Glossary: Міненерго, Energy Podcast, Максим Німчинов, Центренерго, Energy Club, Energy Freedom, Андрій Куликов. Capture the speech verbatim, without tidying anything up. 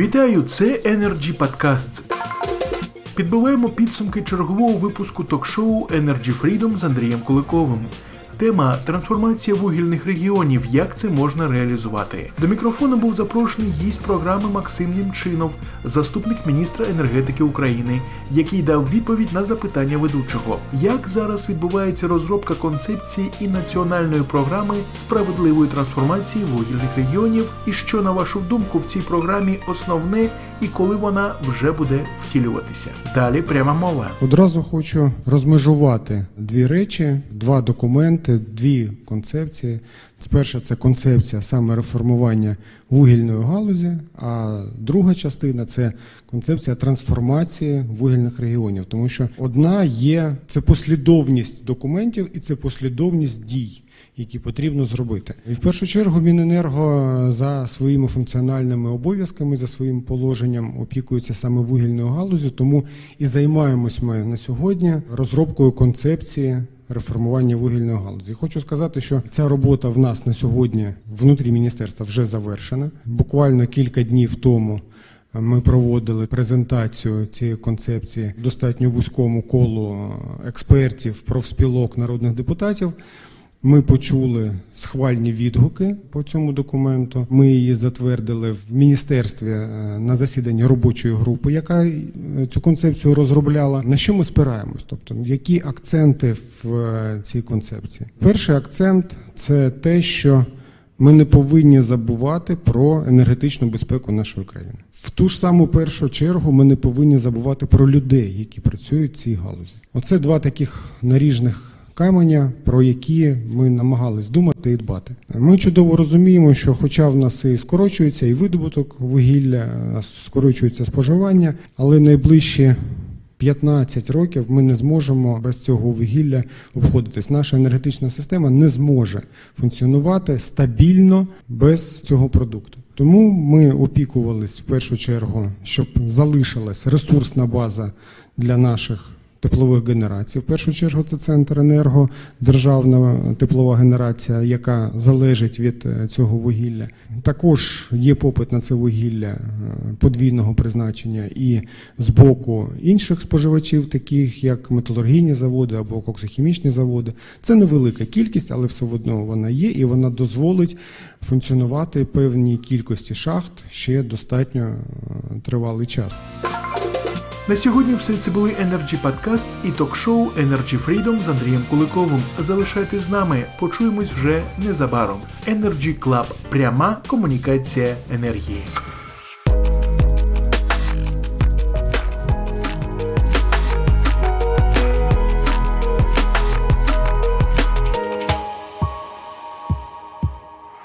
Вітаю, це Energy Podcast. Підбиваємо підсумки чергового випуску ток-шоу Energy Freedom з Андрієм Куликовим. Тема – трансформація вугільних регіонів, як це можна реалізувати. До мікрофона був запрошений гість програми Максим Німчинов, заступник міністра енергетики України, який дав відповідь на запитання ведучого, як зараз відбувається розробка концепції і національної програми справедливої трансформації вугільних регіонів, і що, на вашу думку, в цій програмі основне і коли вона вже буде втілюватися. Далі пряма мова. Одразу хочу розмежувати дві речі, два документи, дві концепції. Перша – це концепція саме реформування вугільної галузі, а друга частина – це концепція трансформації вугільних регіонів. Тому що одна є – це послідовність документів і це послідовність дій, які потрібно зробити. І в першу чергу Міненерго за своїми функціональними обов'язками, за своїм положенням опікується саме вугільною галузю, тому і займаємось ми на сьогодні розробкою концепції реформування вугільної галузі. Хочу сказати, що ця робота в нас на сьогодні внутрі міністерства вже завершена. Буквально кілька днів тому ми проводили презентацію цієї концепції достатньо вузькому колу експертів, профспілок, народних депутатів. Ми почули схвальні відгуки по цьому документу. Ми її затвердили в міністерстві на засіданні робочої групи, яка цю концепцію розробляла. На що ми спираємось? Тобто, які акценти в цій концепції? Перший акцент – це те, що ми не повинні забувати про енергетичну безпеку нашої країни. В ту ж саму першу чергу ми не повинні забувати про людей, які працюють в цій галузі. Оце два таких наріжних каменя, про які ми намагались думати і дбати. Ми чудово розуміємо, що хоча в нас і скорочується і видобуток вугілля, скорочується споживання, але найближчі п'ятнадцять років ми не зможемо без цього вугілля обходитись. Наша енергетична система не зможе функціонувати стабільно без цього продукту. Тому ми опікувались в першу чергу, щоб залишилась ресурсна база для наших теплових генерацій. В першу чергу це Центренерго, державна теплова генерація, яка залежить від цього вугілля. Також є попит на це вугілля подвійного призначення і з боку інших споживачів, таких як металургійні заводи або коксохімічні заводи. Це невелика кількість, але все одно вона є і вона дозволить функціонувати певній кількості шахт ще достатньо тривалий час. На сьогодні все. Це були Energy Podcasts і ток-шоу Energy Freedom з Андрієм Куликовим. Залишайтесь з нами, почуємось вже незабаром. Energy Club – пряма комунікація енергії.